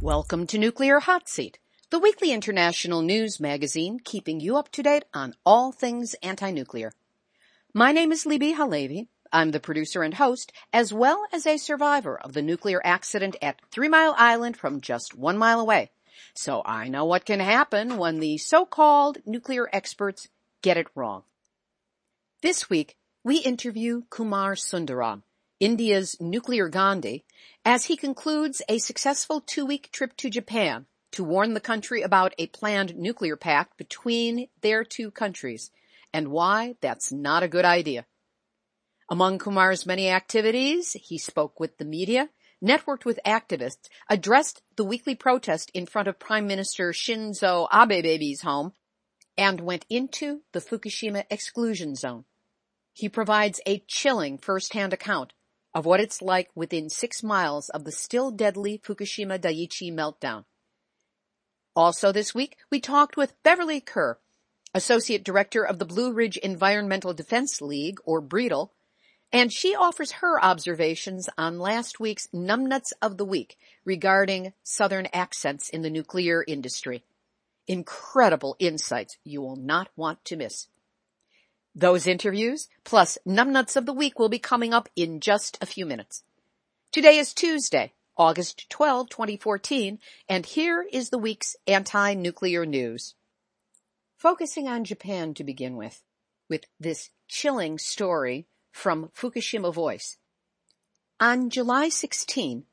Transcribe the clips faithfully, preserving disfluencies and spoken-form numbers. Welcome to Nuclear Hot Seat, the weekly international news magazine keeping you up to date on all things anti-nuclear. My name is Libby Halevi. I'm the producer and host, as well as a survivor of the nuclear accident at Three Mile Island from just one mile away. So I know what can happen when the so-called nuclear experts get it wrong. This week, we interview Kumar Sundaram, India's nuclear Gandhi, as he concludes a successful two-week trip to Japan to warn the country about a planned nuclear pact between their two countries and why that's not a good idea. Among Kumar's many activities, he spoke with the media, networked with activists, addressed the weekly protest in front of Prime Minister Shinzo Abe's home, and went into the Fukushima exclusion zone. He provides a chilling first-hand account of what it's like within six miles of the still-deadly Fukushima Daiichi meltdown. Also this week, we talked with Beverly Kerr, Associate Director of the Blue Ridge Environmental Defense League, or BREDL, and she offers her observations on last week's Numbnuts of the Week regarding Southern accents in the nuclear industry. Incredible insights you will not want to miss. Those interviews, plus Numbnuts of the Week, will be coming up in just a few minutes. Today is Tuesday, August twelfth, twenty fourteen, and here is the week's anti-nuclear news. Focusing on Japan to begin with, with this chilling story from Fukushima Voice. On July sixteenth,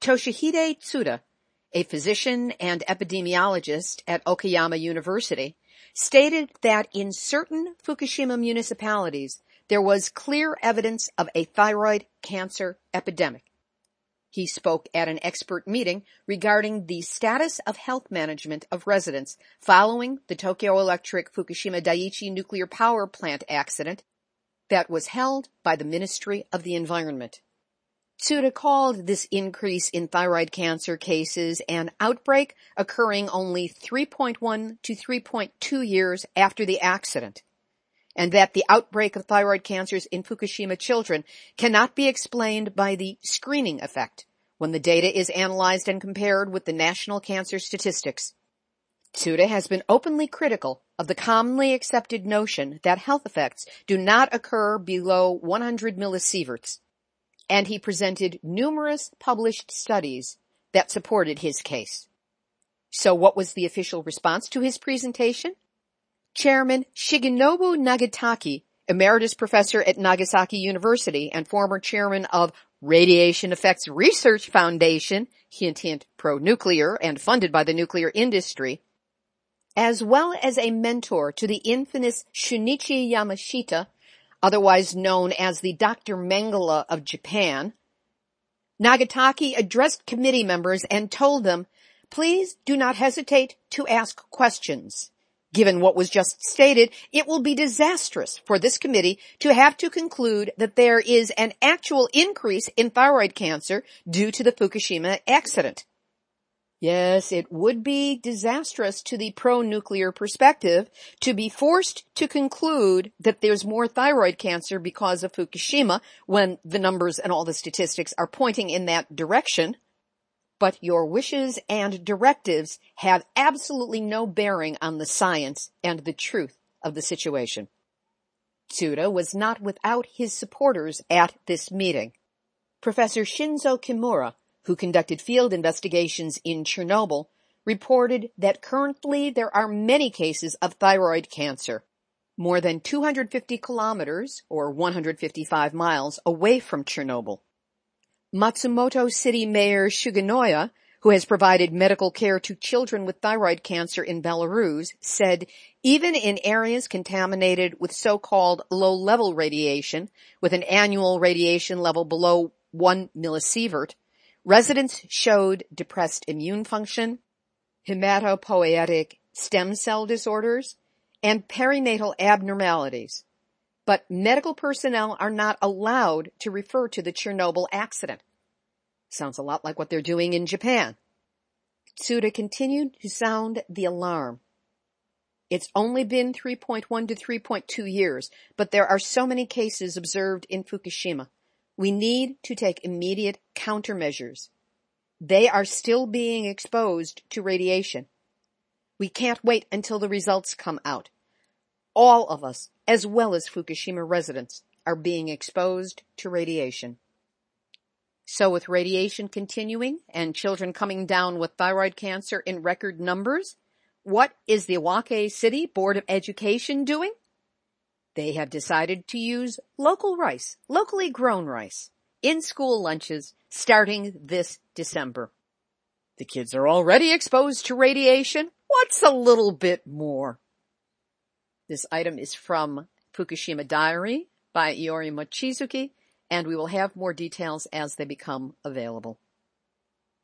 Toshihide Tsuda, a physician and epidemiologist at Okayama University, stated that in certain Fukushima municipalities, there was clear evidence of a thyroid cancer epidemic. He spoke at an expert meeting regarding the status of health management of residents following the Tokyo Electric Fukushima Daiichi nuclear power plant accident that was held by the Ministry of the Environment. Tsuda called this increase in thyroid cancer cases an outbreak occurring only three point one to three point two years after the accident, and that the outbreak of thyroid cancers in Fukushima children cannot be explained by the screening effect when the data is analyzed and compared with the national cancer statistics. Tsuda has been openly critical of the commonly accepted notion that health effects do not occur below one hundred millisieverts. And he presented numerous published studies that supported his case. So what was the official response to his presentation? Chairman Shigenobu Nagataki, Emeritus Professor at Nagasaki University and former Chairman of Radiation Effects Research Foundation, hint hint pro-nuclear and funded by the nuclear industry, as well as a mentor to the infamous Shunichi Yamashita, otherwise known as the Doctor Mengele of Japan, Nagataki addressed committee members and told them, please do not hesitate to ask questions. Given what was just stated, it will be disastrous for this committee to have to conclude that there is an actual increase in thyroid cancer due to the Fukushima accident. Yes, it would be disastrous to the pro-nuclear perspective to be forced to conclude that there's more thyroid cancer because of Fukushima when the numbers and all the statistics are pointing in that direction. But your wishes and directives have absolutely no bearing on the science and the truth of the situation. Tsuda was not without his supporters at this meeting. Professor Shinzo Kimura, who conducted field investigations in Chernobyl, reported that currently there are many cases of thyroid cancer, more than two hundred fifty kilometers, or one hundred fifty-five miles, away from Chernobyl. Matsumoto City Mayor Shigenoya, who has provided medical care to children with thyroid cancer in Belarus, said, even in areas contaminated with so-called low-level radiation, with an annual radiation level below one millisievert, Residents showed depressed immune function, hematopoietic stem cell disorders, and perinatal abnormalities. But medical personnel are not allowed to refer to the Chernobyl accident. Sounds a lot like what they're doing in Japan. Tsuda continued to sound the alarm. It's only been three point one to three point two years, but there are so many cases observed in Fukushima. We need to take immediate countermeasures. They are still being exposed to radiation. We can't wait until the results come out. All of us, as well as Fukushima residents, are being exposed to radiation. So with radiation continuing and children coming down with thyroid cancer in record numbers, what is the Iwate City Board of Education doing? They have decided to use local rice, locally grown rice, in school lunches starting this December. The kids are already exposed to radiation. What's a little bit more? This item is from Fukushima Diary by Iori Mochizuki, and we will have more details as they become available.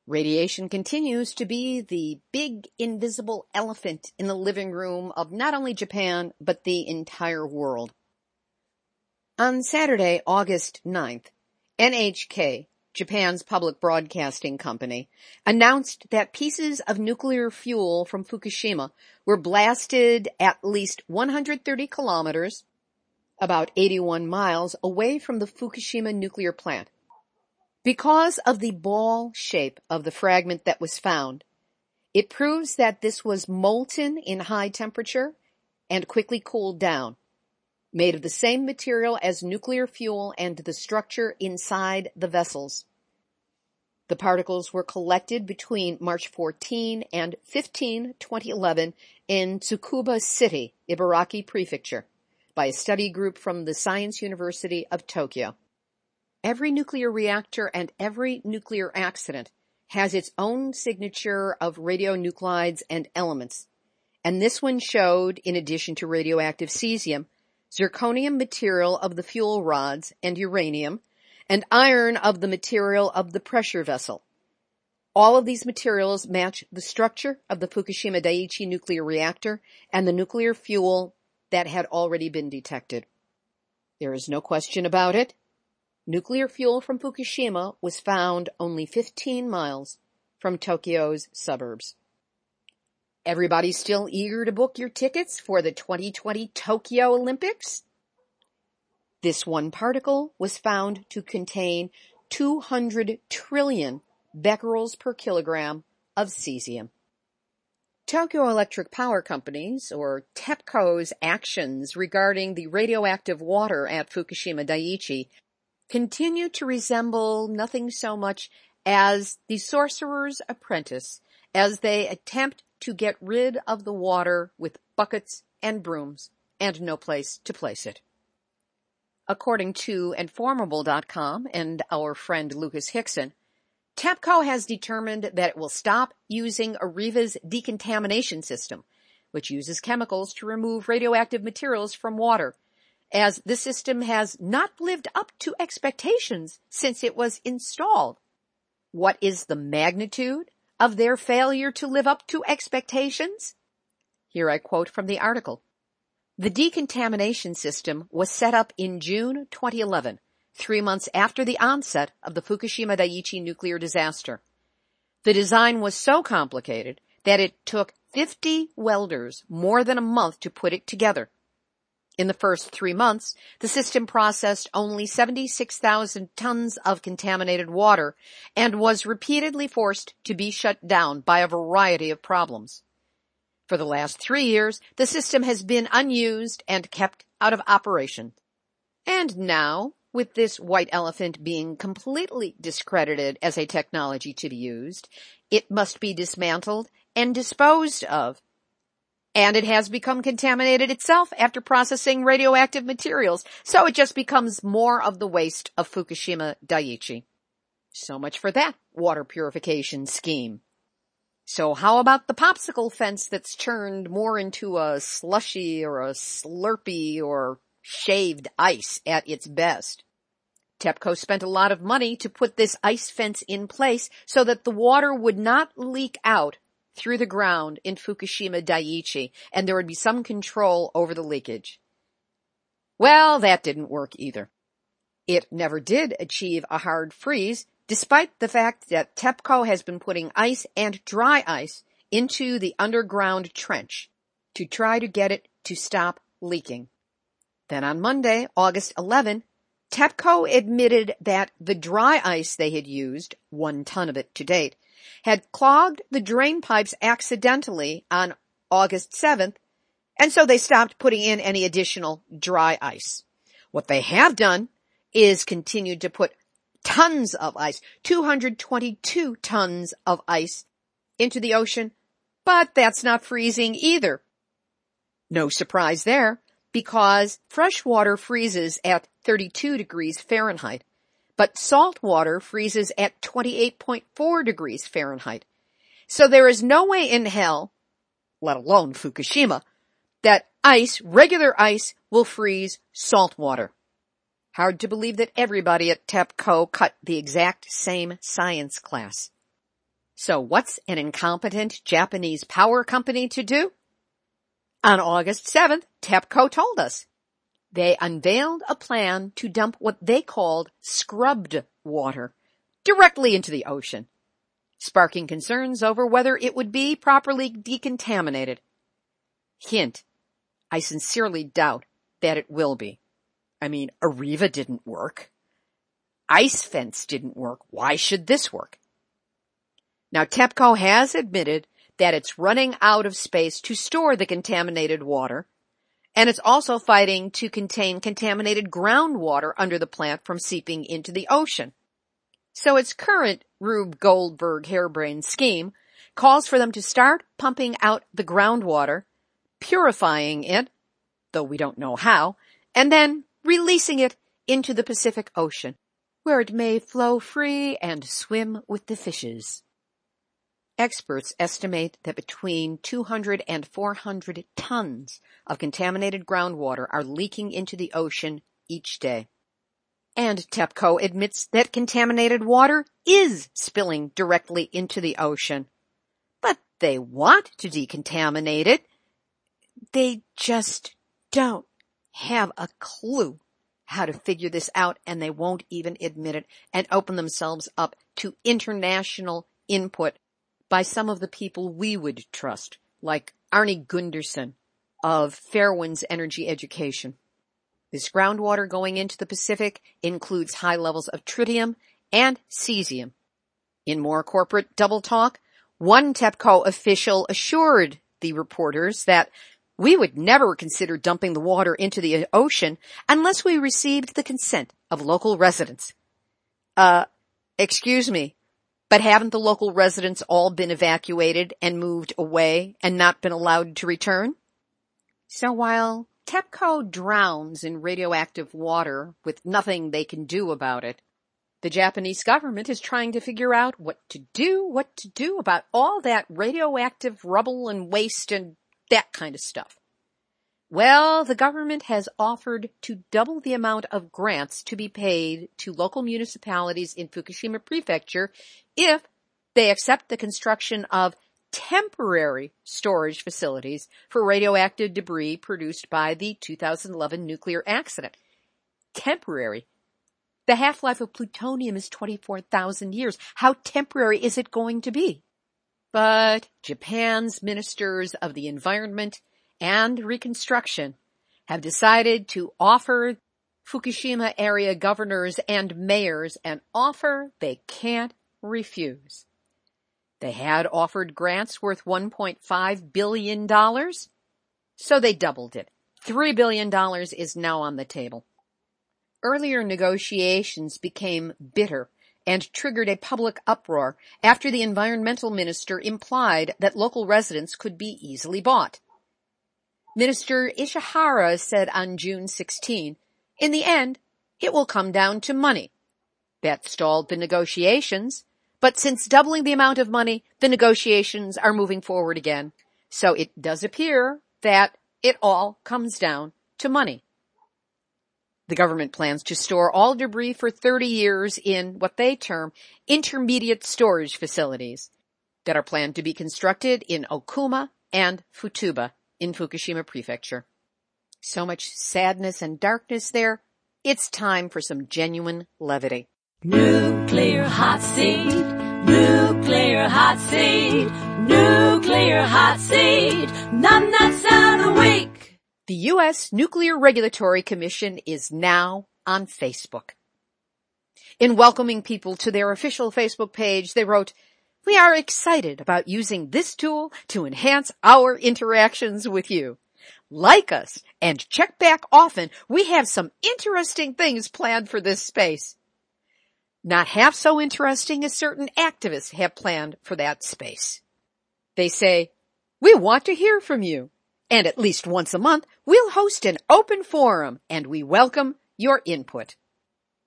Radiation continues to be the big invisible elephant in the living room of not only Japan, but the entire world. On Saturday, August ninth, N H K, Japan's public broadcasting company, announced that pieces of nuclear fuel from Fukushima were blasted at least one hundred thirty kilometers, about eighty-one miles, away from the Fukushima nuclear plant. Because of the ball shape of the fragment that was found, it proves that this was molten in high temperature and quickly cooled down, made of the same material as nuclear fuel and the structure inside the vessels. The particles were collected between March fourteenth and fifteenth, twenty eleven, in Tsukuba City, Ibaraki Prefecture, by a study group from the Science University of Tokyo. Every nuclear reactor and every nuclear accident has its own signature of radionuclides and elements, and this one showed, in addition to radioactive cesium, zirconium material of the fuel rods and uranium, and iron of the material of the pressure vessel. All of these materials match the structure of the Fukushima Daiichi nuclear reactor and the nuclear fuel that had already been detected. There is no question about it. Nuclear fuel from Fukushima was found only fifteen miles from Tokyo's suburbs. Everybody still eager to book your tickets for the twenty twenty Tokyo Olympics? This one particle was found to contain two hundred trillion becquerels per kilogram of cesium. Tokyo Electric Power Company's, or TEPCO's, actions regarding the radioactive water at Fukushima Daiichi continue to resemble nothing so much as the Sorcerer's Apprentice as they attempt to get rid of the water with buckets and brooms and no place to place it. According to Informable dot com and our friend Lucas Hickson, TEPCO has determined that it will stop using Areva's decontamination system, which uses chemicals to remove radioactive materials from water, as the system has not lived up to expectations since it was installed. What is the magnitude of their failure to live up to expectations? Here I quote from the article. The decontamination system was set up in June twenty eleven, three months after the onset of the Fukushima Daiichi nuclear disaster. The design was so complicated that it took fifty welders more than a month to put it together. In the first three months, the system processed only seventy-six thousand tons of contaminated water and was repeatedly forced to be shut down by a variety of problems. For the last three years, the system has been unused and kept out of operation. And now, with this white elephant being completely discredited as a technology to be used, it must be dismantled and disposed of. And it has become contaminated itself after processing radioactive materials, so it just becomes more of the waste of Fukushima Daiichi. So much for that water purification scheme. So how about the popsicle fence that's turned more into a slushy or a slurpee or shaved ice at its best? TEPCO spent a lot of money to put this ice fence in place so that the water would not leak out through the ground in Fukushima Daiichi, and there would be some control over the leakage. Well, that didn't work either. It never did achieve a hard freeze, despite the fact that TEPCO has been putting ice and dry ice into the underground trench to try to get it to stop leaking. Then on Monday, August eleventh, TEPCO admitted that the dry ice they had used, one ton of it to date, had clogged the drain pipes accidentally on August seventh, and so they stopped putting in any additional dry ice. What they have done is continued to put tons of ice, two hundred twenty-two tons of ice, into the ocean, but that's not freezing either. No surprise there, because fresh water freezes at thirty-two degrees Fahrenheit, but salt water freezes at twenty-eight point four degrees Fahrenheit. So there is no way in hell, let alone Fukushima, that ice, regular ice, will freeze salt water. Hard to believe that everybody at TEPCO cut the exact same science class. So what's an incompetent Japanese power company to do? On August seventh, TEPCO told us. They unveiled a plan to dump what they called scrubbed water directly into the ocean, sparking concerns over whether it would be properly decontaminated. Hint, I sincerely doubt that it will be. I mean, Areva didn't work. Ice fence didn't work. Why should this work? Now, TEPCO has admitted that it's running out of space to store the contaminated water, and it's also fighting to contain contaminated groundwater under the plant from seeping into the ocean. So its current Rube Goldberg harebrained scheme calls for them to start pumping out the groundwater, purifying it, though we don't know how, and then releasing it into the Pacific Ocean, where it may flow free and swim with the fishes. Experts estimate that between two hundred and four hundred tons of contaminated groundwater are leaking into the ocean each day. And TEPCO admits that contaminated water is spilling directly into the ocean. But they want to decontaminate it. They just don't have a clue how to figure this out, and they won't even admit it and open themselves up to international input by some of the people we would trust, like Arne Gunderson of Fairwinds Energy Education. This groundwater going into the Pacific includes high levels of tritium and cesium. In more corporate double talk, one TEPCO official assured the reporters that we would never consider dumping the water into the ocean unless we received the consent of local residents. Uh, excuse me, but haven't the local residents all been evacuated and moved away and not been allowed to return? So while TEPCO drowns in radioactive water with nothing they can do about it, the Japanese government is trying to figure out what to do, what to do about all that radioactive rubble and waste and that kind of stuff. Well, the government has offered to double the amount of grants to be paid to local municipalities in Fukushima Prefecture if they accept the construction of temporary storage facilities for radioactive debris produced by the two thousand eleven nuclear accident. Temporary. The half-life of plutonium is twenty-four thousand years. How temporary is it going to be? But Japan's ministers of the environment and reconstruction have decided to offer Fukushima area governors and mayors an offer they can't refuse. They had offered grants worth one point five billion dollars, so they doubled it. three billion dollars is now on the table. Earlier negotiations became bitter and triggered a public uproar after the environmental minister implied that local residents could be easily bought. Minister Ishihara said on June sixteenth, in the end, it will come down to money. That stalled the negotiations, but since doubling the amount of money, the negotiations are moving forward again. So it does appear that it all comes down to money. The government plans to store all debris for thirty years in what they term intermediate storage facilities that are planned to be constructed in Okuma and Futaba in Fukushima Prefecture. So much sadness and darkness there. It's time for some genuine levity. Nuclear hot seat, nuclear hot seat, nuclear hot seat, none that's out awake. The U S Nuclear Regulatory Commission is now on Facebook. In welcoming people to their official Facebook page, they wrote, "We are excited about using this tool to enhance our interactions with you. Like us and check back often. We have some interesting things planned for this space." Not half so interesting as certain activists have planned for that space. They say, "We want to hear from you. And at least once a month, we'll host an open forum, and we welcome your input."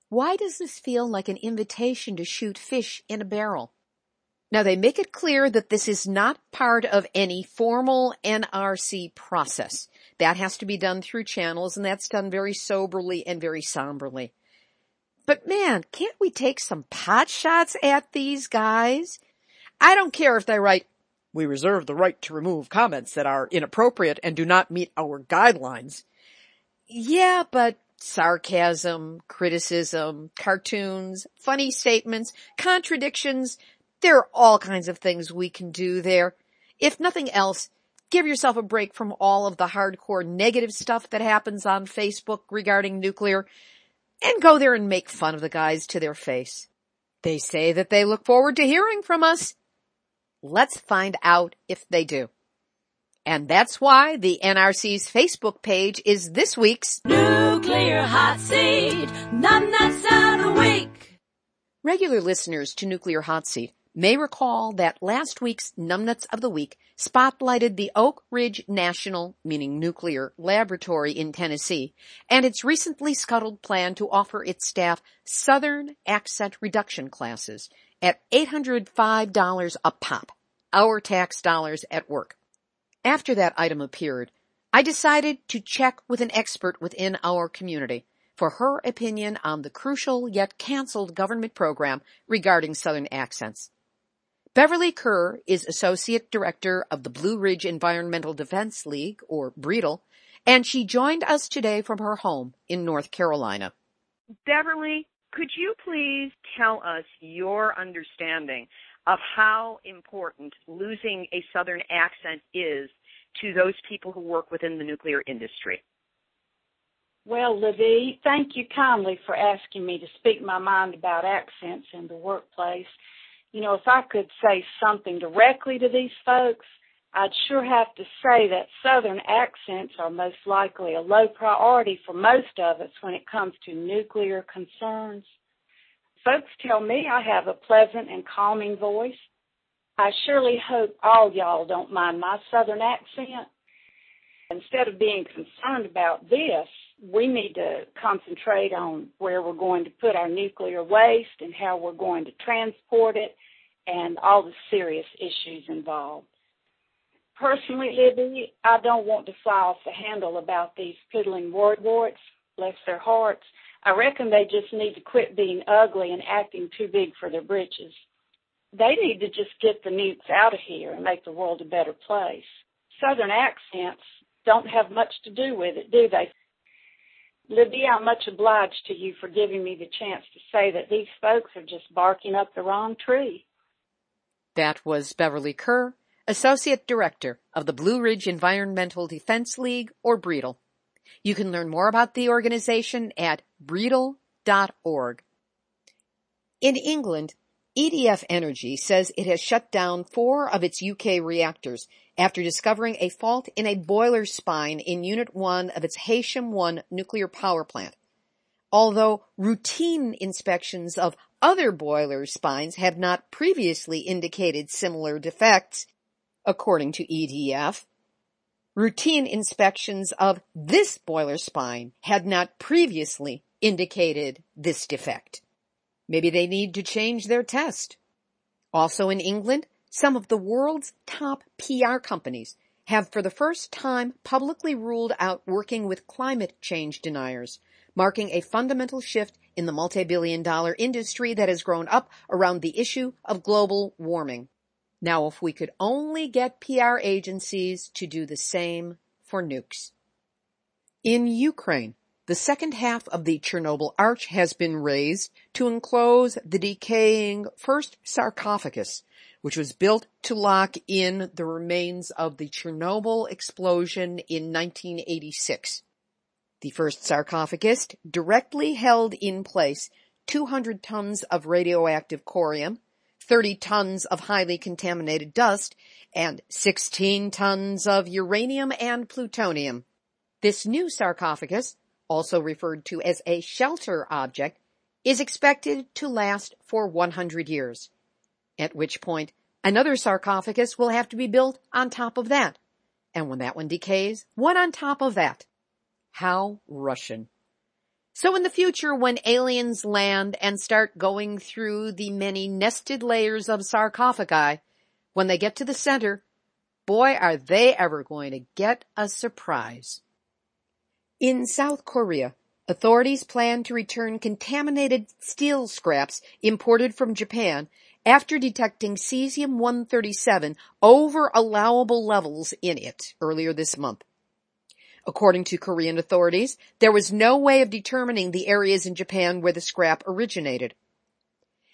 Why does this feel like an invitation to shoot fish in a barrel? Now, they make it clear that this is not part of any formal N R C process. That has to be done through channels, and that's done very soberly and very somberly. But, man, can't we take some pot shots at these guys? I don't care if they write, "We reserve the right to remove comments that are inappropriate and do not meet our guidelines." Yeah, but sarcasm, criticism, cartoons, funny statements, contradictions, there are all kinds of things we can do there. If nothing else, give yourself a break from all of the hardcore negative stuff that happens on Facebook regarding nuclear and go there and make fun of the guys to their face. They say that they look forward to hearing from us. Let's find out if they do. And that's why the N R C's Facebook page is this week's Nuclear Hot Seat, none that's out awake. Regular listeners to Nuclear Hot Seat may recall that last week's Numbnuts of the Week spotlighted the Oak Ridge National, meaning nuclear, laboratory in Tennessee, and its recently scuttled plan to offer its staff Southern accent reduction classes at eight hundred five dollars a pop, our tax dollars at work. After that item appeared, I decided to check with an expert within our community for her opinion on the crucial yet canceled government program regarding Southern accents. Beverly Kerr is Associate Director of the Blue Ridge Environmental Defense League, or BREDL, and she joined us today from her home in North Carolina. Beverly, could you please tell us your understanding of how important losing a Southern accent is to those people who work within the nuclear industry? Well, Libby, thank you kindly for asking me to speak my mind about accents in the workplace. You know, if I could say something directly to these folks, I'd sure have to say that Southern accents are most likely a low priority for most of us when it comes to nuclear concerns. Folks tell me I have a pleasant and calming voice. I surely hope all y'all don't mind my Southern accent. Instead of being concerned about this, we need to concentrate on where we're going to put our nuclear waste and how we're going to transport it and all the serious issues involved. Personally, Libby, I don't want to fly off the handle about these piddling wordwarts, bless their hearts. I reckon they just need to quit being ugly and acting too big for their britches. They need to just get the nukes out of here and make the world a better place. Southern accents don't have much to do with it, do they? Libby, I'm much obliged to you for giving me the chance to say that these folks are just barking up the wrong tree. That was Beverly Kerr, Associate Director of the Blue Ridge Environmental Defense League, or BREDL. You can learn more about the organization at bredl dot org. In England, E D F Energy says it has shut down four of its U K reactors after discovering a fault in a boiler spine in Unit one of its Heysham one nuclear power plant. Although routine inspections of other boiler spines have not previously indicated similar defects, according to E D F, routine inspections of this boiler spine had not previously indicated this defect. Maybe they need to change their test. Also in England, some of the world's top P R companies have for the first time publicly ruled out working with climate change deniers, marking a fundamental shift in the multi-billion dollar industry that has grown up around the issue of global warming. Now, if we could only get P R agencies to do the same for nukes. In Ukraine, the second half of the Chernobyl arch has been raised to enclose the decaying first sarcophagus, which was built to lock in the remains of the Chernobyl explosion in nineteen eighty-six. The first sarcophagus directly held in place two hundred tons of radioactive corium, thirty tons of highly contaminated dust, and sixteen tons of uranium and plutonium. This new sarcophagus, also referred to as a shelter object, is expected to last for one hundred years, at which point another sarcophagus will have to be built on top of that, and when that one decays, one on top of that. How Russian. So in the future, when aliens land and start going through the many nested layers of sarcophagi, when they get to the center, boy, are they ever going to get a surprise. In South Korea, authorities plan to return contaminated steel scraps imported from Japan after detecting cesium one thirty-seven over allowable levels in it earlier this month. According to Korean authorities, there was no way of determining the areas in Japan where the scrap originated.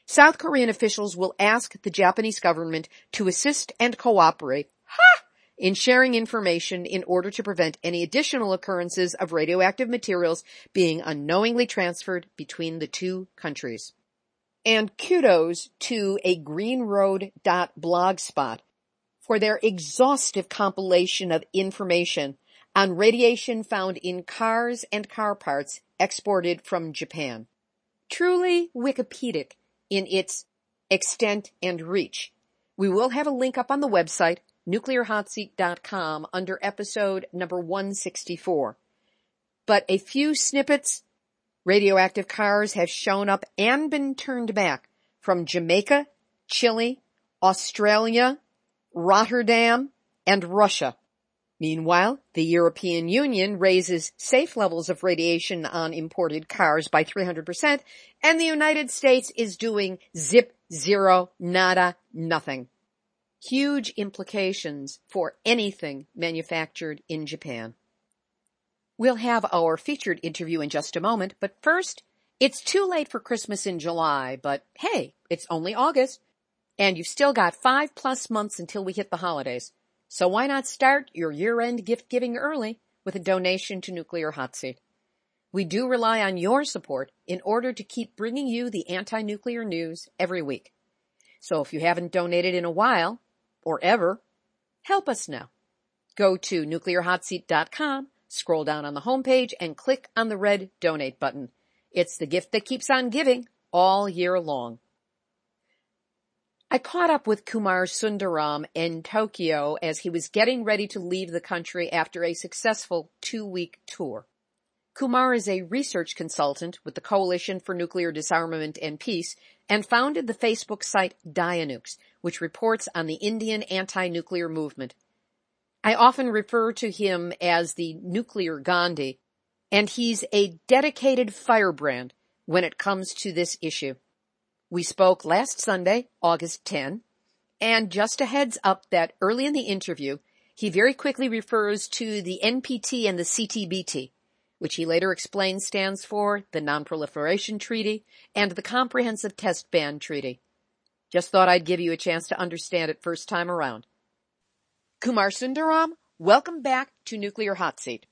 South Korean officials will ask the Japanese government to assist and cooperate ha! in sharing information in order to prevent any additional occurrences of radioactive materials being unknowingly transferred between the two countries. And kudos to a greenroad dot blogspot for their exhaustive compilation of information on radiation found in cars and car parts exported from Japan. Truly Wikipedic in its extent and reach. We will have a link up on the website nuclear hot seat dot com under episode number one sixty-four. But a few snippets. Radioactive cars have shown up and been turned back from Jamaica, Chile, Australia, Rotterdam, and Russia. Meanwhile, the European Union raises safe levels of radiation on imported cars by three hundred percent, and the United States is doing zip, zero, nada, nothing. Huge implications for anything manufactured in Japan. We'll have our featured interview in just a moment, but first, it's too late for Christmas in July, but hey, it's only August, and you've still got five plus months until we hit the holidays. So why not start your year-end gift-giving early with a donation to Nuclear Hot Seat? We do rely on your support in order to keep bringing you the anti-nuclear news every week. So if you haven't donated in a while, or ever, help us now. Go to nuclear hot seat dot com, scroll down on the homepage, and click on the red Donate button. It's the gift that keeps on giving all year long. I caught up with Kumar Sundaram in Tokyo as he was getting ready to leave the country after a successful two-week tour. Kumar is a research consultant with the Coalition for Nuclear Disarmament and Peace and founded the Facebook site Dianukes, which reports on the Indian anti-nuclear movement. I often refer to him as the nuclear Gandhi, and he's a dedicated firebrand when it comes to this issue. We spoke last Sunday, August tenth, and just a heads up that early in the interview, he very quickly refers to the N P T and the C T B T, which he later explains stands for the Non-Proliferation Treaty and the Comprehensive Test Ban Treaty. Just thought I'd give you a chance to understand it first time around. Kumar Sundaram, welcome back to Nuclear Hot Seat.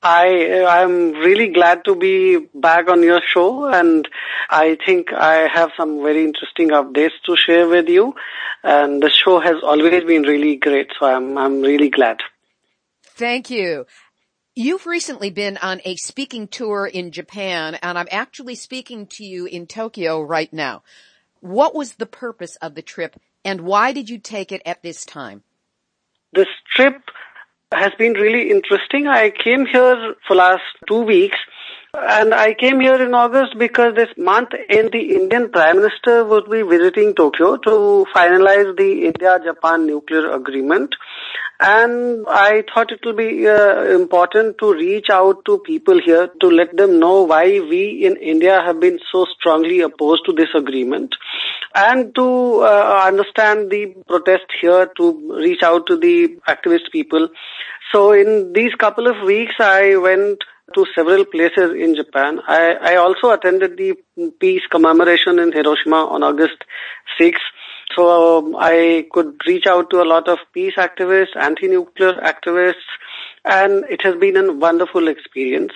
I I'm really glad to be back on your show, and I think I have some very interesting updates to share with you. And the show has always been really great, so I'm I'm really glad. Thank you. You've recently been on a speaking tour in Japan, and I'm actually speaking to you in Tokyo right now. What was the purpose of the trip, and why did you take it at this time? This trip has been really interesting. I came here for last two weeks And I came here in August because this month end the Indian Prime Minister would be visiting Tokyo to finalize the India-Japan nuclear agreement. And I thought it will be uh, important to reach out to people here to let them know why we in India have been so strongly opposed to this agreement, and to uh, understand the protest here, to reach out to the activist people. So in these couple of weeks, I went to several places in Japan. I, I also attended the peace commemoration in Hiroshima on August sixth. So um, I could reach out to a lot of peace activists, anti-nuclear activists, and it has been a wonderful experience.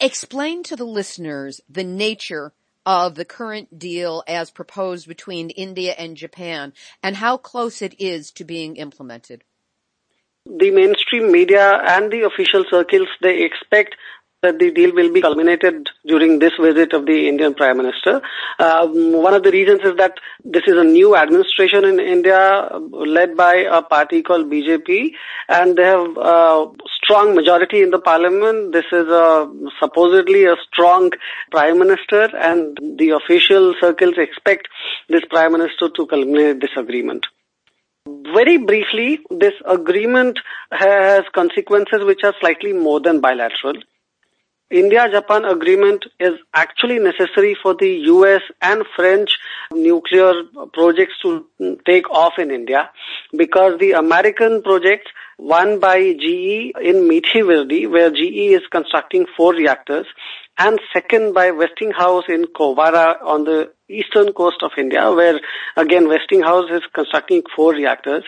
Explain to the listeners the nature of the current deal as proposed between India and Japan and how close it is to being implemented. The mainstream media and the official circles, they expect that the deal will be culminated during this visit of the Indian Prime Minister. Um, one of the reasons is that this is a new administration in India led by a party called B J P, and they have a strong majority in the parliament. This is a, supposedly a strong Prime Minister, and the official circles expect this Prime Minister to culminate this agreement. Very briefly, this agreement has consequences which are slightly more than bilateral. India-Japan agreement is actually necessary for the U S and French nuclear projects to take off in India, because the American projects, one by G E in Methi Virdi, where G E is constructing four reactors, and second by Westinghouse in Kovara on the eastern coast of India, where again Westinghouse is constructing four reactors,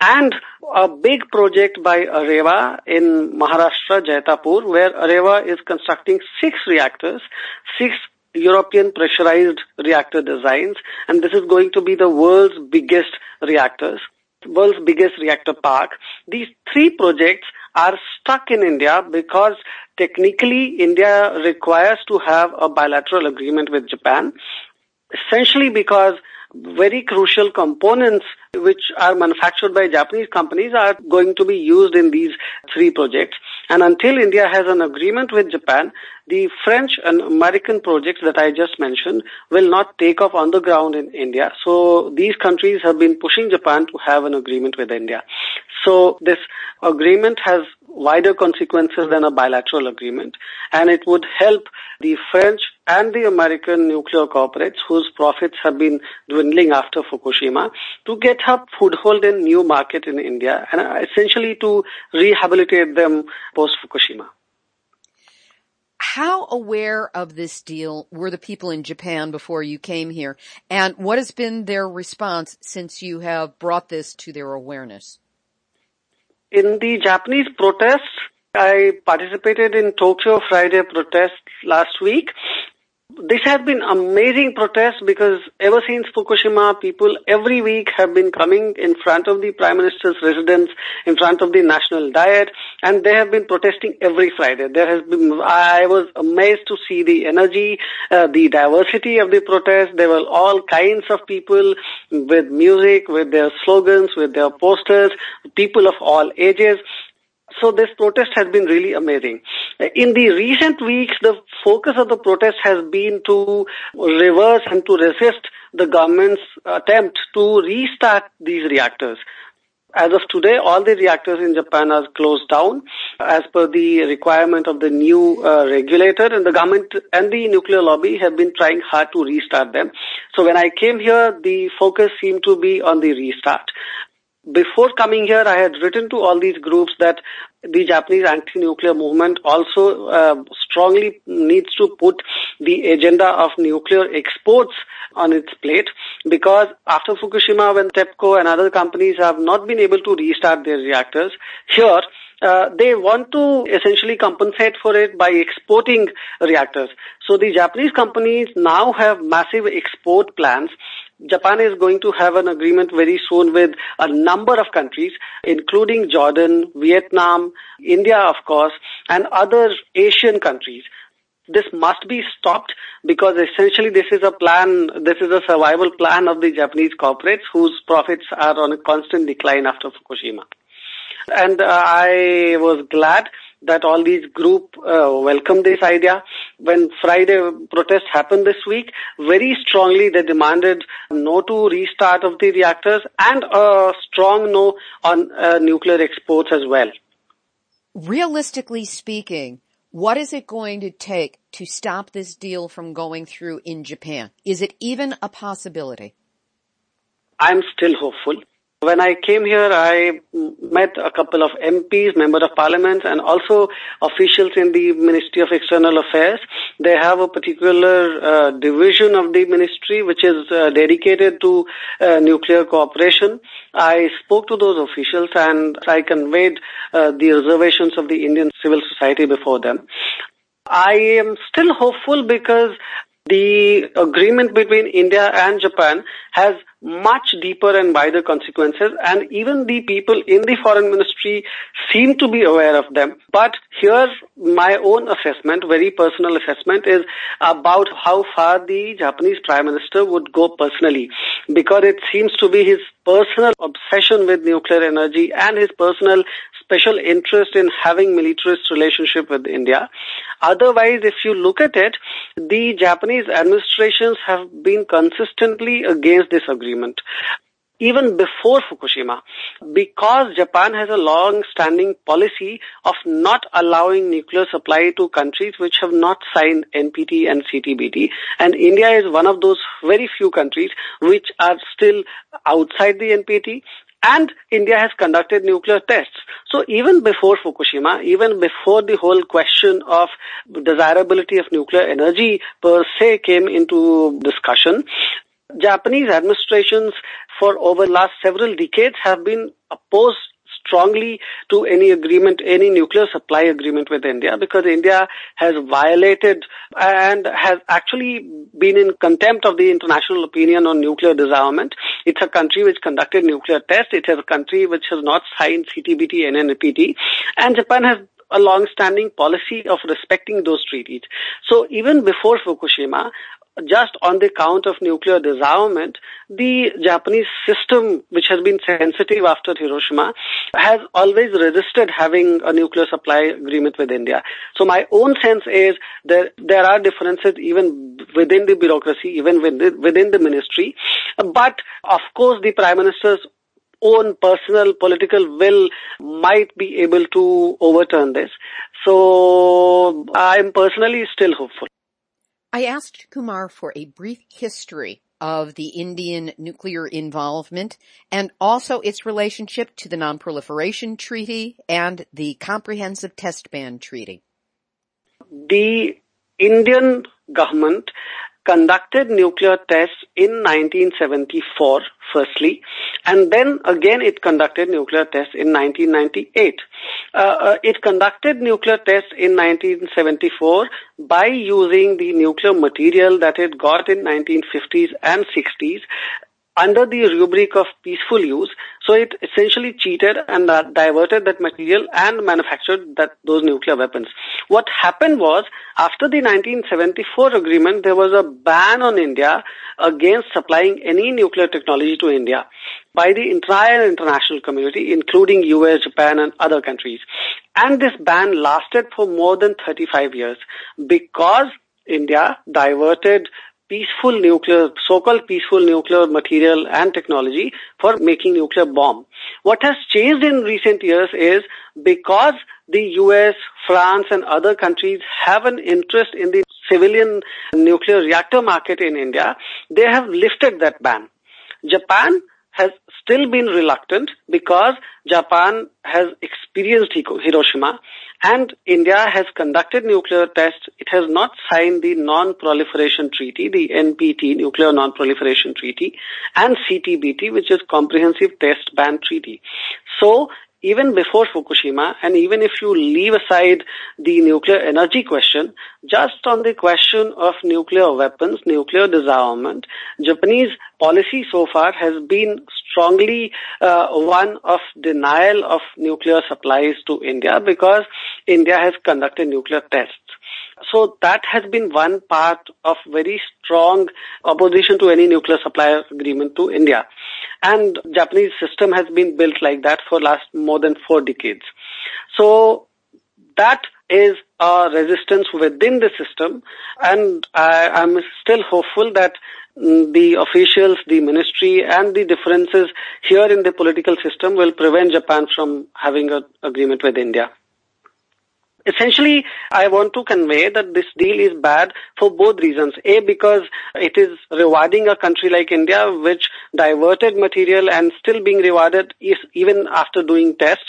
and a big project by Areva in Maharashtra, Jaitapur, where Areva is constructing six reactors, six European pressurized reactor designs, and this is going to be the world's biggest reactors, world's biggest reactor park. These three projects are stuck in India because technically India requires to have a bilateral agreement with Japan, essentially because very crucial components which are manufactured by Japanese companies are going to be used in these three projects. And until India has an agreement with Japan, the French and American projects that I just mentioned will not take off on the ground in India. So these countries have been pushing Japan to have an agreement with India. So this agreement has wider consequences than a bilateral agreement, and it would help the French and the American nuclear corporates whose profits have been dwindling after Fukushima to get a foothold in new market in India, and essentially to rehabilitate them post-Fukushima. How aware of this deal were the people in Japan before you came here, and what has been their response since you have brought this to their awareness? In the Japanese protests, I participated in Tokyo Friday protests last week. This has been amazing protest because ever since Fukushima, people every week have been coming in front of the Prime Minister's residence, in front of the National Diet, and they have been protesting every Friday. There has been, I was amazed to see the energy, uh, the diversity of the protest. There were all kinds of people with music, with their slogans, with their posters, people of all ages. So this protest has been really amazing. In the recent weeks, the focus of the protest has been to reverse and to resist the government's attempt to restart these reactors. As of today, all the reactors in Japan are closed down as per the requirement of the new uh, regulator, and the government and the nuclear lobby have been trying hard to restart them. So when I came here, the focus seemed to be on the restart. Before coming here, I had written to all these groups that the Japanese anti-nuclear movement also uh, strongly needs to put the agenda of nuclear exports on its plate, because after Fukushima, when TEPCO and other companies have not been able to restart their reactors here, Uh, they want to essentially compensate for it by exporting reactors. So the Japanese companies now have massive export plans. Japan is going to have an agreement very soon with a number of countries, including Jordan, Vietnam, India, of course, and other Asian countries. This must be stopped because essentially this is a plan, this is a survival plan of the Japanese corporates whose profits are on a constant decline after Fukushima. And uh, I was glad that all these group uh, welcome this idea. When Friday protests happened this week, very strongly they demanded no to restart of the reactors and a strong no on uh, nuclear exports as well. Realistically speaking, what is it going to take to stop this deal from going through in Japan? Is it even a possibility? I'm still hopeful. When I came here, I met a couple of M Ps, members of parliament, and also officials in the Ministry of External Affairs. They have a particular uh, division of the ministry which is uh, dedicated to uh, nuclear cooperation. I spoke to those officials and I conveyed uh, the reservations of the Indian civil society before them. I am still hopeful because the agreement between India and Japan has much deeper and wider consequences, and even the people in the foreign ministry seem to be aware of them. But here, my own assessment, very personal assessment, is about how far the Japanese Prime Minister would go personally, because it seems to be his personal obsession with nuclear energy and his personal special interest in having militarist relationship with India. Otherwise, if you look at it, the Japanese administrations have been consistently against this agreement, even before Fukushima, because Japan has a long-standing policy of not allowing nuclear supply to countries which have not signed N P T and C T B T. And India is one of those very few countries which are still outside the N P T. And India has conducted nuclear tests. So even before Fukushima, even before the whole question of desirability of nuclear energy per se came into discussion, Japanese administrations for over the last several decades have been opposed strongly to any agreement, any nuclear supply agreement with India, because India has violated and has actually been in contempt of the international opinion on nuclear disarmament. It's a country which conducted nuclear tests. It is a country which has not signed C T B T and N P T. And Japan has a long-standing policy of respecting those treaties. So even before Fukushima, just on the count of nuclear disarmament, the Japanese system, which has been sensitive after Hiroshima, has always resisted having a nuclear supply agreement with India. So my own sense is that there are differences even within the bureaucracy, even within the ministry. But of course, the Prime Minister's own personal political will might be able to overturn this. So I'm personally still hopeful. I asked Kumar for a brief history of the Indian nuclear involvement and also its relationship to the Non-Proliferation Treaty and the Comprehensive Test Ban Treaty. The Indian government conducted nuclear tests in nineteen seventy-four, firstly, and then again it conducted nuclear tests in nineteen ninety-eight. Uh, uh, it conducted nuclear tests in nineteen seventy-four by using the nuclear material that it got in nineteen fifties and sixties under the rubric of peaceful use. So it essentially cheated and uh, diverted that material and manufactured that those nuclear weapons. What happened was, after the nineteen seventy-four agreement, there was a ban on India against supplying any nuclear technology to India by the entire international community, including U S, Japan, and other countries. And this ban lasted for more than thirty-five years because India diverted peaceful nuclear, so-called peaceful nuclear material and technology for making nuclear bomb. What has changed in recent years is because the U S, France and other countries have an interest in the civilian nuclear reactor market in India, they have lifted that ban. Japan has still been reluctant because Japan has experienced Hiroshima and India has conducted nuclear tests. It has not signed the Non-Proliferation Treaty, the N P T, Nuclear Non-Proliferation Treaty, and C T B T, which is Comprehensive Test Ban Treaty. So, even before Fukushima, and even if you leave aside the nuclear energy question, just on the question of nuclear weapons, nuclear disarmament, Japanese policy so far has been strongly uh, one of denial of nuclear supplies to India because India has conducted nuclear tests. So that has been one part of very strong opposition to any nuclear supply agreement to India. And Japanese system has been built like that for last more than four decades. So that is a resistance within the system, and I, I'm still hopeful that the officials, the ministry, and the differences here in the political system will prevent Japan from having an agreement with India. Essentially, I want to convey that this deal is bad for both reasons. A, because it is rewarding a country like India, which diverted material and still being rewarded is even after doing tests.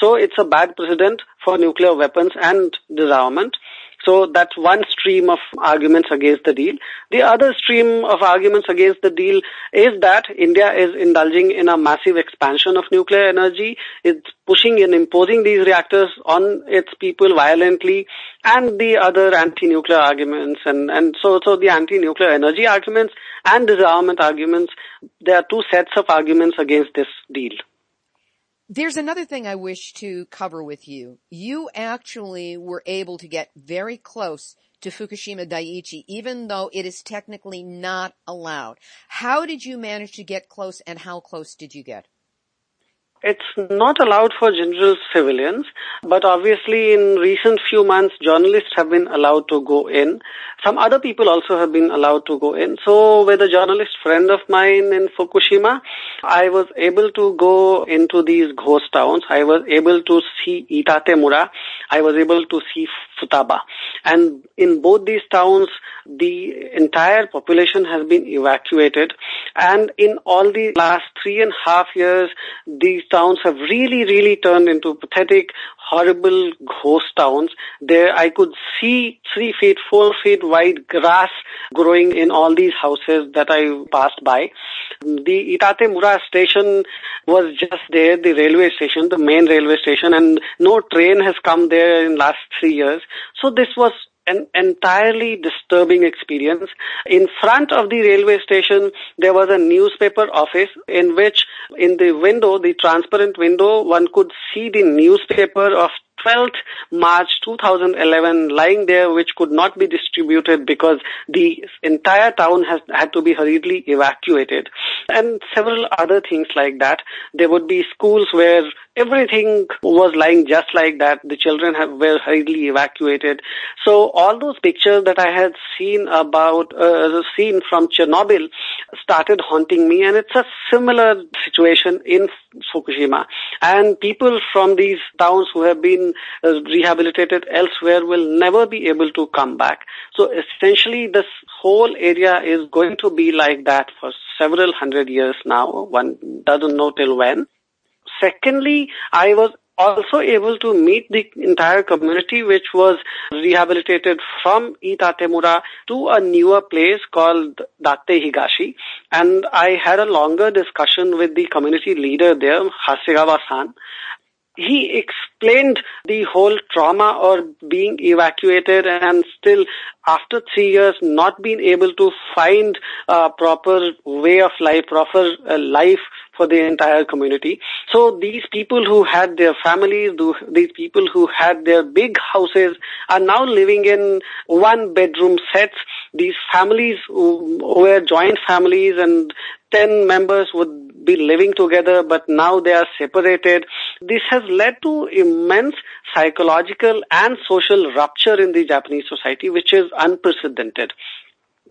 So it's a bad precedent for nuclear weapons and disarmament. So that's one stream of arguments against the deal. The other stream of arguments against the deal is that India is indulging in a massive expansion of nuclear energy. It's pushing and imposing these reactors on its people violently, and the other anti-nuclear arguments. And, and so, so the anti-nuclear energy arguments and disarmament arguments, there are two sets of arguments against this deal. There's another thing I wish to cover with you. You actually were able to get very close to Fukushima Daiichi, even though it is technically not allowed. How did you manage to get close, and how close did you get? It's not allowed for general civilians, but obviously in recent few months, journalists have been allowed to go in. Some other people also have been allowed to go in. So with a journalist friend of mine in Fukushima, I was able to go into these ghost towns. I was able to see Itatemura. I was able to see Futaba. And in both these towns, the entire population has been evacuated. And in all the last three and a half years, these towns have really, really turned into pathetic, horrible ghost towns. There I could see three feet, four feet wide grass growing in all these houses that I passed by. The Itatemura station was just there, the railway station, the main railway station, and no train has come there in last three years. So this was an entirely disturbing experience. In front of the railway station, there was a newspaper office in which, in the window, the transparent window, one could see the newspaper of twelfth March two thousand eleven lying there, which could not be distributed because the entire town has had to be hurriedly evacuated. And several other things like that. There would be schools where everything was lying just like that. The children have, were hurriedly evacuated. So all those pictures that I had seen about, uh, seen from Chernobyl started haunting me, and it's a similar situation in Fukushima. And people from these towns who have been uh, rehabilitated elsewhere will never be able to come back. So essentially this whole area is going to be like that for several hundred years now. One doesn't know till when. Secondly, I was also able to meet the entire community, which was rehabilitated from Itatemura to a newer place called Date Higashi. And I had a longer discussion with the community leader there, Hasegawa-san. He explained the whole trauma of being evacuated and still after three years not being able to find a proper way of life, proper life for the entire community. So these people who had their families, these people who had their big houses are now living in one bedroom sets. These families were joint families and ten members would be living together, but now they are separated. This has led to immense psychological and social rupture in the Japanese society, which is unprecedented.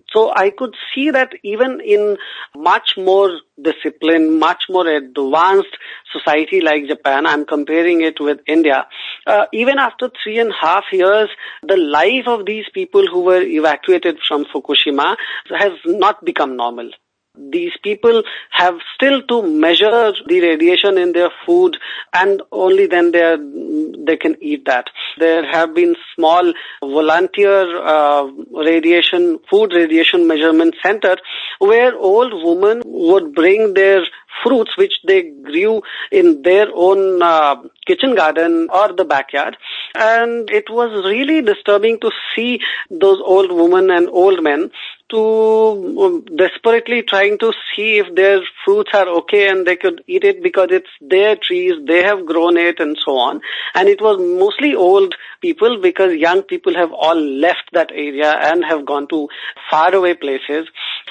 So I could see that even in much more disciplined, much more advanced society like Japan, I'm comparing it with India, uh, even after three and a half years, the life of these people who were evacuated from Fukushima has not become normal. These people have still to measure the radiation in their food, and only then they are, they can eat that. There have been small volunteer uh, radiation, food radiation measurement center where old women would bring their fruits which they grew in their own uh, kitchen garden or the backyard. And it was really disturbing to see those old women and old men to desperately trying to see if their fruits are okay and they could eat it because it's their trees, they have grown it and so on. And it was mostly old people because young people have all left that area and have gone to faraway places.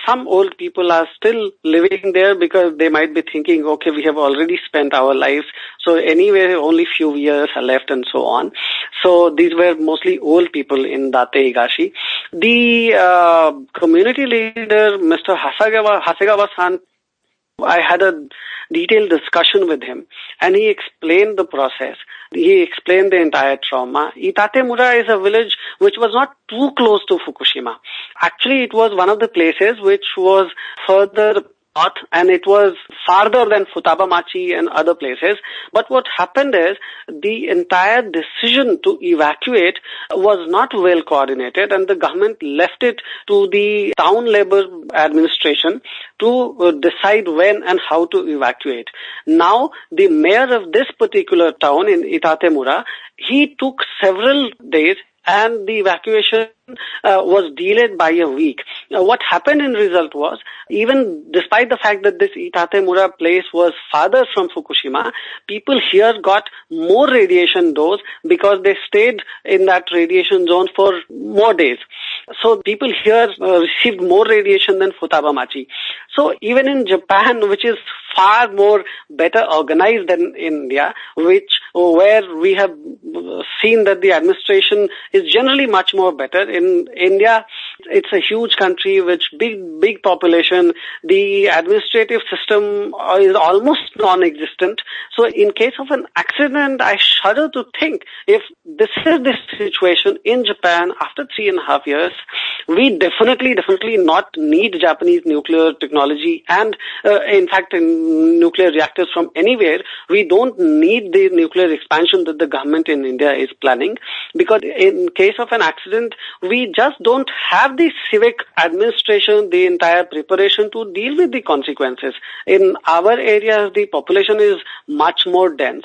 some old people are still living there because they might be thinking, okay, we have already spent our lives. So anyway, only few years are left and so on. So these were mostly old people in Date Higashi. The uh, community leader, Mister Hasegawa, Hasegawa-san, I had a detailed discussion with him and he explained the process. He explained the entire trauma. Itatemura is a village which was not too close to Fukushima. Actually, it was one of the places which was further north and it was farther than Futaba Machi and other places. But what happened is the entire decision to evacuate was not well coordinated and the government left it to the town labor administration to decide when and how to evacuate. Now, the mayor of this particular town in Itatemura, he took several days and the evacuation uh, was delayed by a week. Now, what happened in result was, even despite the fact that this Itatemura place was farther from Fukushima, people here got more radiation dose because they stayed in that radiation zone for more days. So people here uh, received more radiation than Futaba Machi. So even in Japan, which is far more better organized than India, which where we have seen that the administration is generally much more better. In India, it's a huge country with big, big population. The administrative system is almost non-existent. So in case of an accident, I shudder to think if this is the situation in Japan after three and a half years, we definitely, definitely not need Japanese nuclear technology and, uh, in fact, in nuclear reactors from anywhere. We don't need the nuclear expansion that the government in India is planning because in case of an accident, we just don't have the civic administration, the entire preparation to deal with the consequences. In our areas, the population is much more dense.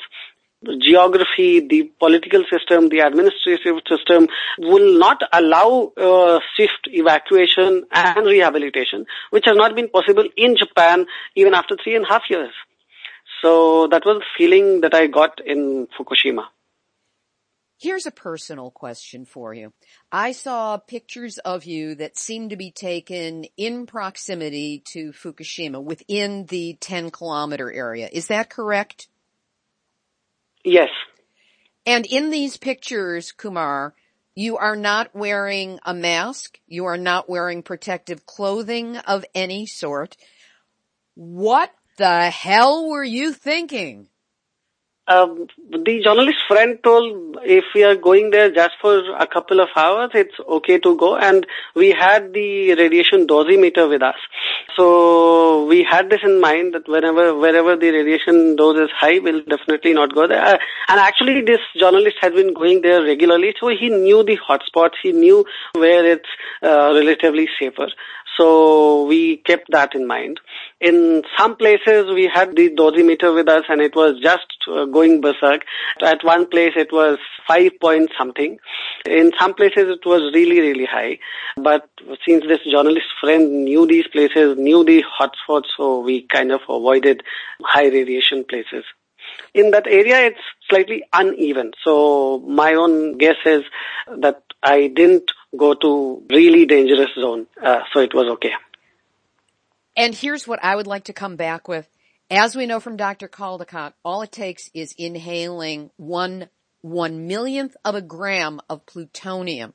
Geography, the political system, the administrative system will not allow uh, swift evacuation and rehabilitation, which has not been possible in Japan even after three and a half years. So that was the feeling that I got in Fukushima. Here's a personal question for you. I saw pictures of you that seemed to be taken in proximity to Fukushima within the ten-kilometer area. Is that correct? Yes. And in these pictures, Kumar, you are not wearing a mask. You are not wearing protective clothing of any sort. What the hell were you thinking? Um, the journalist friend told if we are going there just for a couple of hours, it's okay to go. And we had the radiation dosimeter with us. So we had this in mind that whenever, wherever the radiation dose is high, we'll definitely not go there. Uh, and actually this journalist has been going there regularly. So he knew the hotspots. He knew where it's uh, relatively safer. So we kept that in mind. In some places, we had the dosimeter with us and it was just uh, going berserk. At one place, it was five point something. In some places, it was really, really high. But since this journalist friend knew these places, knew the hotspots, so we kind of avoided high radiation places. In that area, it's slightly uneven. So my own guess is that I didn't go to really dangerous zone. Uh, so it was okay. And here's what I would like to come back with. As we know from Doctor Caldicott, all it takes is inhaling one one millionth of a gram of plutonium,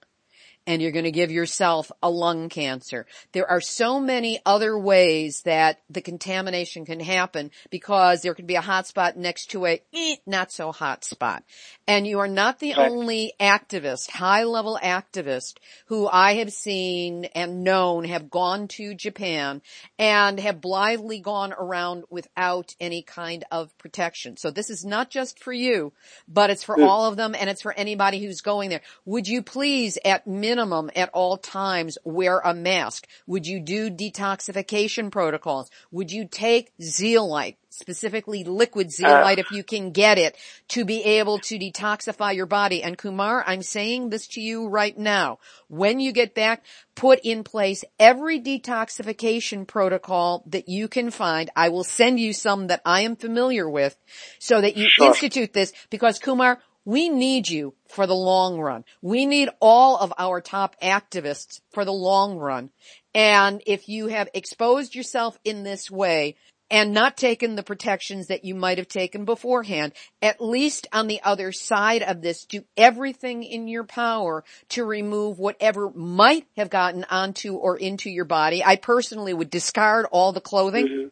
and you're going to give yourself a lung cancer. There are so many other ways that the contamination can happen because there could be a hot spot next to a eh, not so hot spot. And you are not the Correct. Only activist, high-level activist, who I have seen and known have gone to Japan and have blithely gone around without any kind of protection. So this is not just for you, but it's for mm. all of them, and it's for anybody who's going there. Would you please, at minimum at all times, wear a mask? Would you do detoxification protocols? Would you take zeolite, specifically liquid zeolite, uh, if you can get it, to be able to detoxify your body? And Kumar, I'm saying this to you right now. When you get back, put in place every detoxification protocol that you can find. I will send you some that I am familiar with so that you sure. institute this, because Kumar, We need you for the long run. We need all of our top activists for the long run. And if you have exposed yourself in this way and not taken the protections that you might have taken beforehand, at least on the other side of this, do everything in your power to remove whatever might have gotten onto or into your body. I personally would discard all the clothing. Mm-hmm.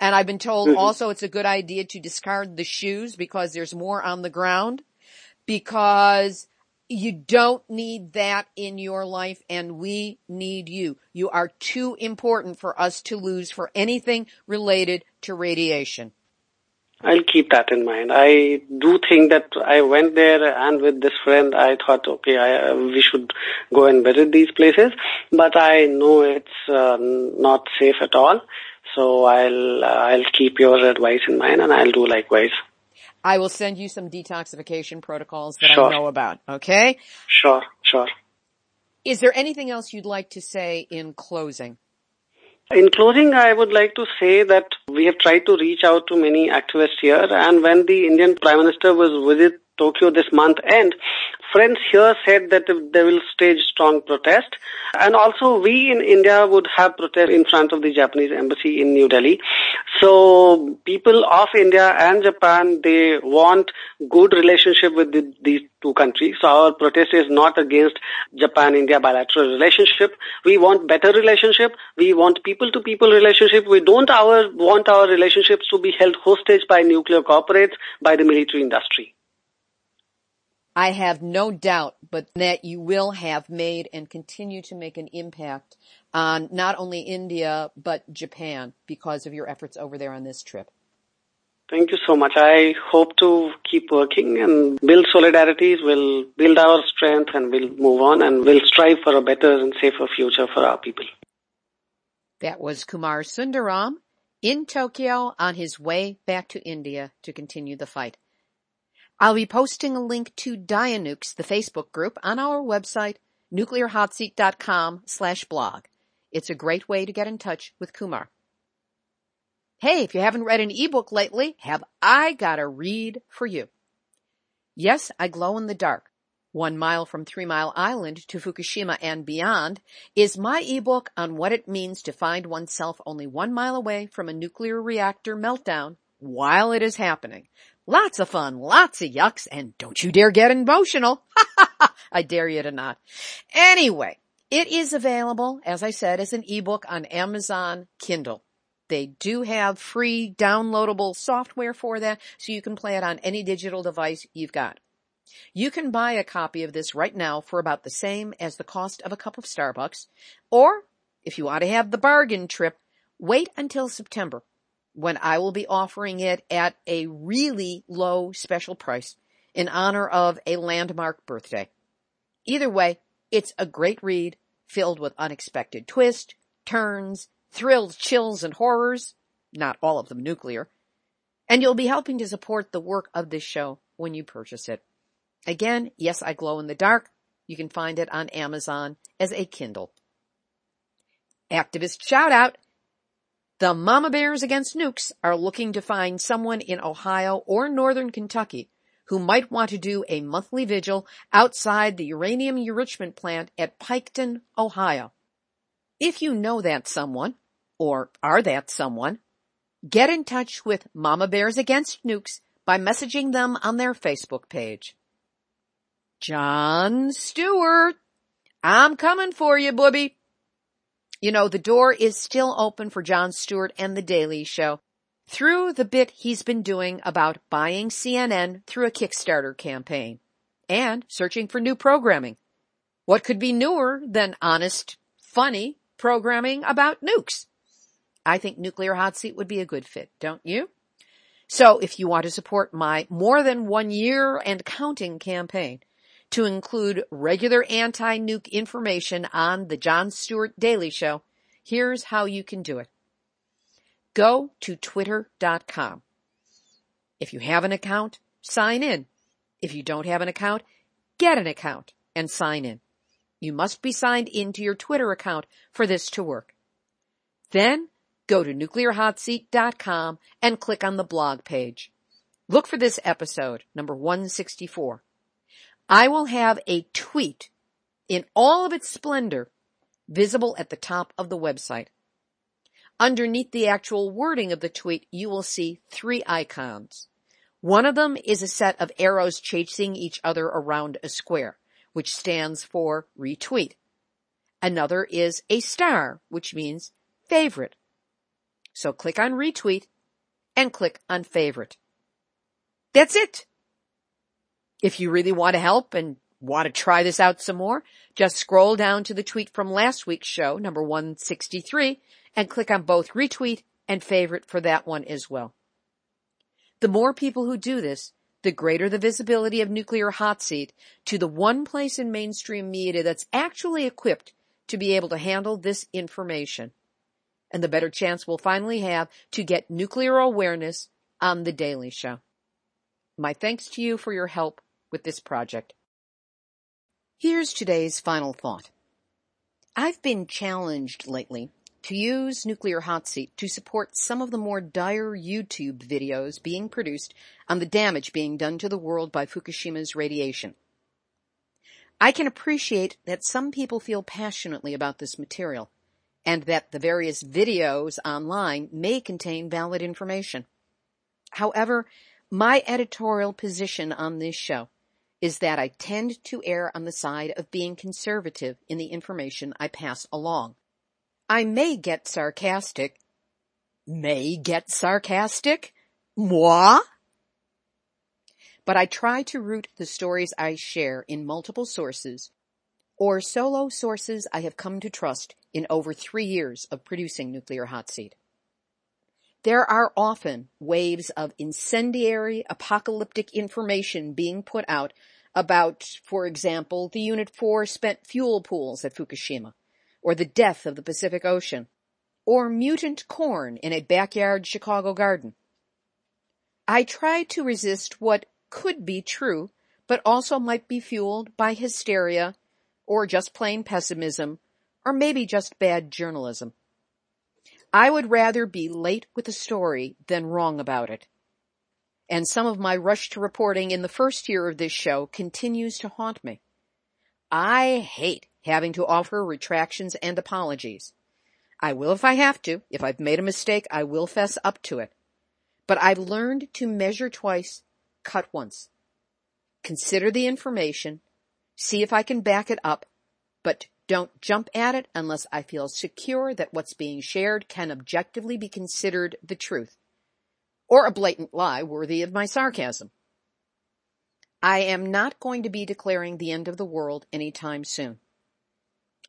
And I've been told mm-hmm. also it's a good idea to discard the shoes because there's more on the ground, because you don't need that in your life, and we need you. You are too important for us to lose for anything related to radiation. I'll keep that in mind. I do think that I went there, and with this friend, I thought, okay, I, we should go and visit these places, but I know it's uh, not safe at all. So I'll, I'll keep your advice in mind, and I'll do likewise. I will send you some detoxification protocols that sure. I know about, okay? Sure, sure. Is there anything else you'd like to say in closing? In closing, I would like to say that we have tried to reach out to many activists here, and when the Indian Prime Minister was with Tokyo this month end, friends here said that they will stage strong protest. And also we in India would have protest in front of the Japanese embassy in New Delhi. So people of India and Japan, they want good relationship with the, these two countries. So our protest is not against Japan-India bilateral relationship. We want better relationship. We want people-to-people relationship. We don't our, want our relationships to be held hostage by nuclear corporates, by the military industry. I have no doubt but that you will have made and continue to make an impact on not only India, but Japan because of your efforts over there on this trip. Thank you so much. I hope to keep working and build solidarities. We'll build our strength and we'll move on and we'll strive for a better and safer future for our people. That was Kumar Sundaram in Tokyo on his way back to India to continue the fight. I'll be posting a link to Dianukes, the Facebook group, on our website, nuclearhotseat.com slash blog. It's a great way to get in touch with Kumar. Hey, if you haven't read an ebook lately, have I got a read for you? Yes, I Glow in the Dark, One Mile from Three Mile Island to Fukushima and Beyond, is my ebook on what it means to find oneself only one mile away from a nuclear reactor meltdown while it is happening. Lots of fun, lots of yucks, and don't you dare get emotional. I dare you to not. Anyway, it is available, as I said, as an ebook on Amazon Kindle. They do have free downloadable software for that, so you can play it on any digital device you've got. You can buy a copy of this right now for about the same as the cost of a cup of Starbucks, or if you want to have the bargain trip, wait until September, when I will be offering it at a really low special price in honor of a landmark birthday. Either way, it's a great read filled with unexpected twists, turns, thrills, chills, and horrors, not all of them nuclear, and you'll be helping to support the work of this show when you purchase it. Again, Yes, I Glow in the Dark. You can find it on Amazon as a Kindle. Activist shout-out. The Mama Bears Against Nukes are looking to find someone in Ohio or northern Kentucky who might want to do a monthly vigil outside the uranium enrichment plant at Piketon, Ohio. If you know that someone, or are that someone, get in touch with Mama Bears Against Nukes by messaging them on their Facebook page. Jon Stewart, I'm coming for you, booby. You know, the door is still open for Jon Stewart and The Daily Show through the bit he's been doing about buying C N N through a Kickstarter campaign and searching for new programming. What could be newer than honest, funny programming about nukes? I think Nuclear Hot Seat would be a good fit, don't you? So if you want to support my more than one year and counting campaign, to include regular anti-nuke information on the Jon Stewart Daily Show, here's how you can do it. Go to twitter dot com. If you have an account, sign in. If you don't have an account, get an account and sign in. You must be signed into your Twitter account for this to work. Then go to nuclear hot seat dot com and click on the blog page. Look for this episode, number one sixty-four. I will have a tweet in all of its splendor visible at the top of the website. Underneath the actual wording of the tweet, you will see three icons. One of them is a set of arrows chasing each other around a square, which stands for retweet. Another is a star, which means favorite. So click on retweet and click on favorite. That's it. If you really want to help and want to try this out some more, just scroll down to the tweet from last week's show, number one sixty-three, and click on both retweet and favorite for that one as well. The more people who do this, the greater the visibility of Nuclear Hot Seat to the one place in mainstream media that's actually equipped to be able to handle this information, and the better chance we'll finally have to get nuclear awareness on The Daily Show. My thanks to you for your help with this project. Here's today's final thought. I've been challenged lately to use Nuclear Hot Seat to support some of the more dire YouTube videos being produced on the damage being done to the world by Fukushima's radiation. I can appreciate that some people feel passionately about this material, and that the various videos online may contain valid information. However, my editorial position on this show is that I tend to err on the side of being conservative in the information I pass along. I may get sarcastic. May get sarcastic? Moi? But I try to root the stories I share in multiple sources, or solo sources I have come to trust in over three years of producing Nuclear Hot Seat. There are often waves of incendiary, apocalyptic information being put out about, for example, the Unit four spent fuel pools at Fukushima, or the death of the Pacific Ocean, or mutant corn in a backyard Chicago garden. I try to resist what could be true, but also might be fueled by hysteria, or just plain pessimism, or maybe just bad journalism. I would rather be late with a story than wrong about it. And some of my rush to reporting in the first year of this show continues to haunt me. I hate having to offer retractions and apologies. I will if I have to. If I've made a mistake, I will fess up to it. But I've learned to measure twice, cut once. Consider the information, see if I can back it up, but don't jump at it unless I feel secure that what's being shared can objectively be considered the truth, or a blatant lie worthy of my sarcasm. I am not going to be declaring the end of the world anytime soon.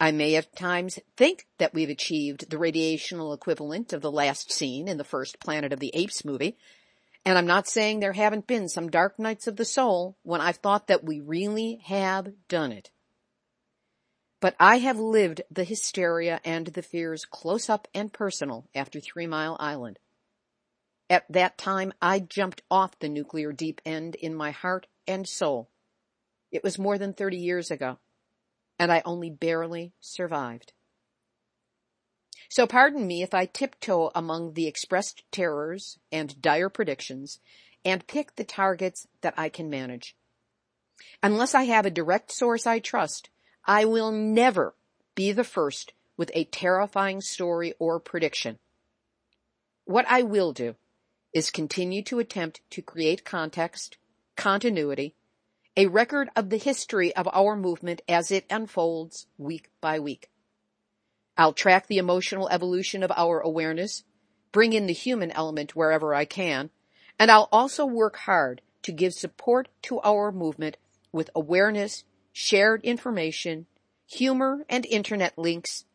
I may at times think that we've achieved the radiational equivalent of the last scene in the first Planet of the Apes movie, and I'm not saying there haven't been some dark nights of the soul when I've thought that we really have done it. But I have lived the hysteria and the fears close up and personal after Three Mile Island. At that time, I jumped off the nuclear deep end in my heart and soul. It was more than thirty years ago, and I only barely survived. So pardon me if I tiptoe among the expressed terrors and dire predictions and pick the targets that I can manage. Unless I have a direct source I trust, I will never be the first with a terrifying story or prediction. What I will do is continue to attempt to create context, continuity, a record of the history of our movement as it unfolds week by week. I'll track the emotional evolution of our awareness, bring in the human element wherever I can, and I'll also work hard to give support to our movement with awareness, shared information, humor, and internet links,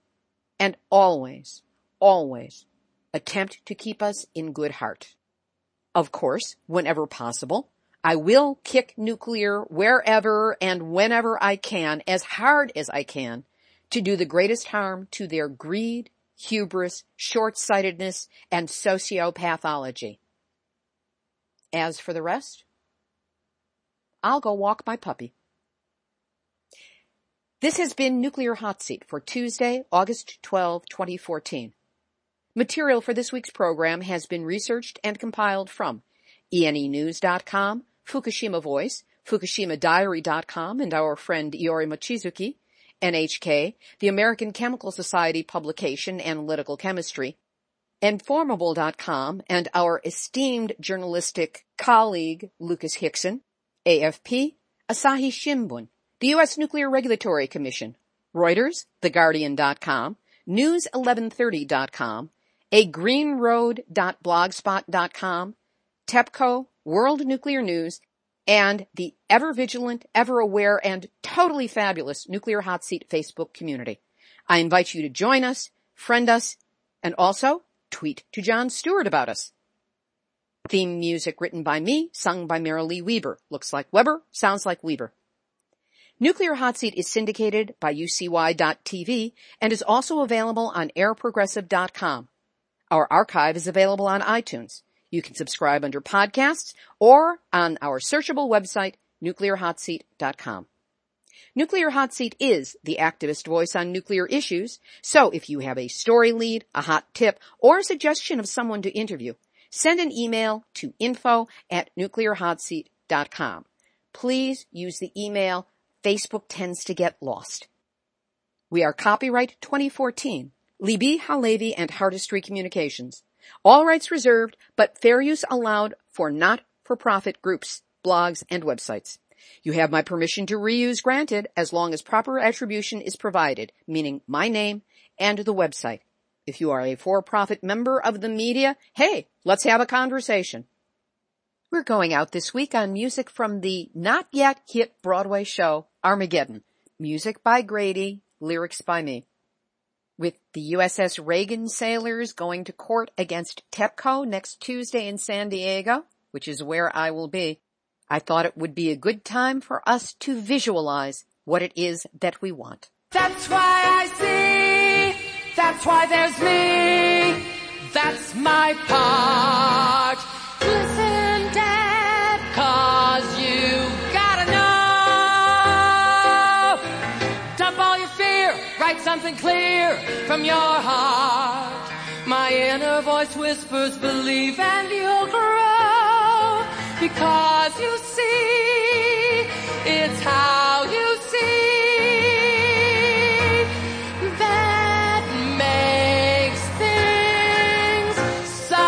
and always, always attempt to keep us in good heart. Of course, whenever possible, I will kick nuclear wherever and whenever I can, as hard as I can, to do the greatest harm to their greed, hubris, short-sightedness, and sociopathology. As for the rest, I'll go walk my puppy. This has been Nuclear Hot Seat for Tuesday, August twelfth, twenty fourteen. Material for this week's program has been researched and compiled from E N E news dot com, Fukushima Voice, Fukushima Diary dot com, and our friend Iori Mochizuki, N H K, the American Chemical Society publication Analytical Chemistry, Informable dot com, and our esteemed journalistic colleague Lucas Hickson, A F P, Asahi Shimbun, the U S. Nuclear Regulatory Commission, Reuters, The Guardian dot com, News eleven thirty dot com, a green road dot blogspot dot com, TEPCO, World Nuclear News, and the ever-vigilant, ever-aware, and totally fabulous Nuclear Hot Seat Facebook community. I invite you to join us, friend us, and also tweet to Jon Stewart about us. Theme music written by me, sung by Marilee Weber. Looks like Weber, sounds like Weber. Nuclear Hot Seat is syndicated by U C Y dot T V and is also available on air progressive dot com. Our archive is available on iTunes. You can subscribe under podcasts or on our searchable website, nuclear hot seat dot com. Nuclear Hot Seat is the activist voice on nuclear issues, so if you have a story lead, a hot tip, or a suggestion of someone to interview, send an email to info at nuclear hot seat dot com. Please use the email. Facebook tends to get lost. We are copyright twenty fourteen, Libby Halevi and Hardestry Communications. All rights reserved, but fair use allowed for not-for-profit groups, blogs, and websites. You have my permission to reuse granted as long as proper attribution is provided, meaning my name and the website. If you are a for-profit member of the media, hey, let's have a conversation. We're going out this week on music from the not-yet-hit Broadway show Armageddon. Music by Grady, lyrics by me. With the U S S Reagan sailors going to court against TEPCO next Tuesday in San Diego, which is where I will be, I thought it would be a good time for us to visualize what it is that we want. That's why I see, that's why there's me, that's my part. Listen, Dad, 'cause you gotta know. Dump all your fear, write something clear from your heart. My inner voice whispers, believe and you'll grow. Because you see, it's how you see that makes things so.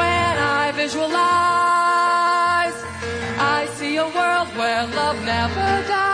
When I visualize, I see a world where love never dies.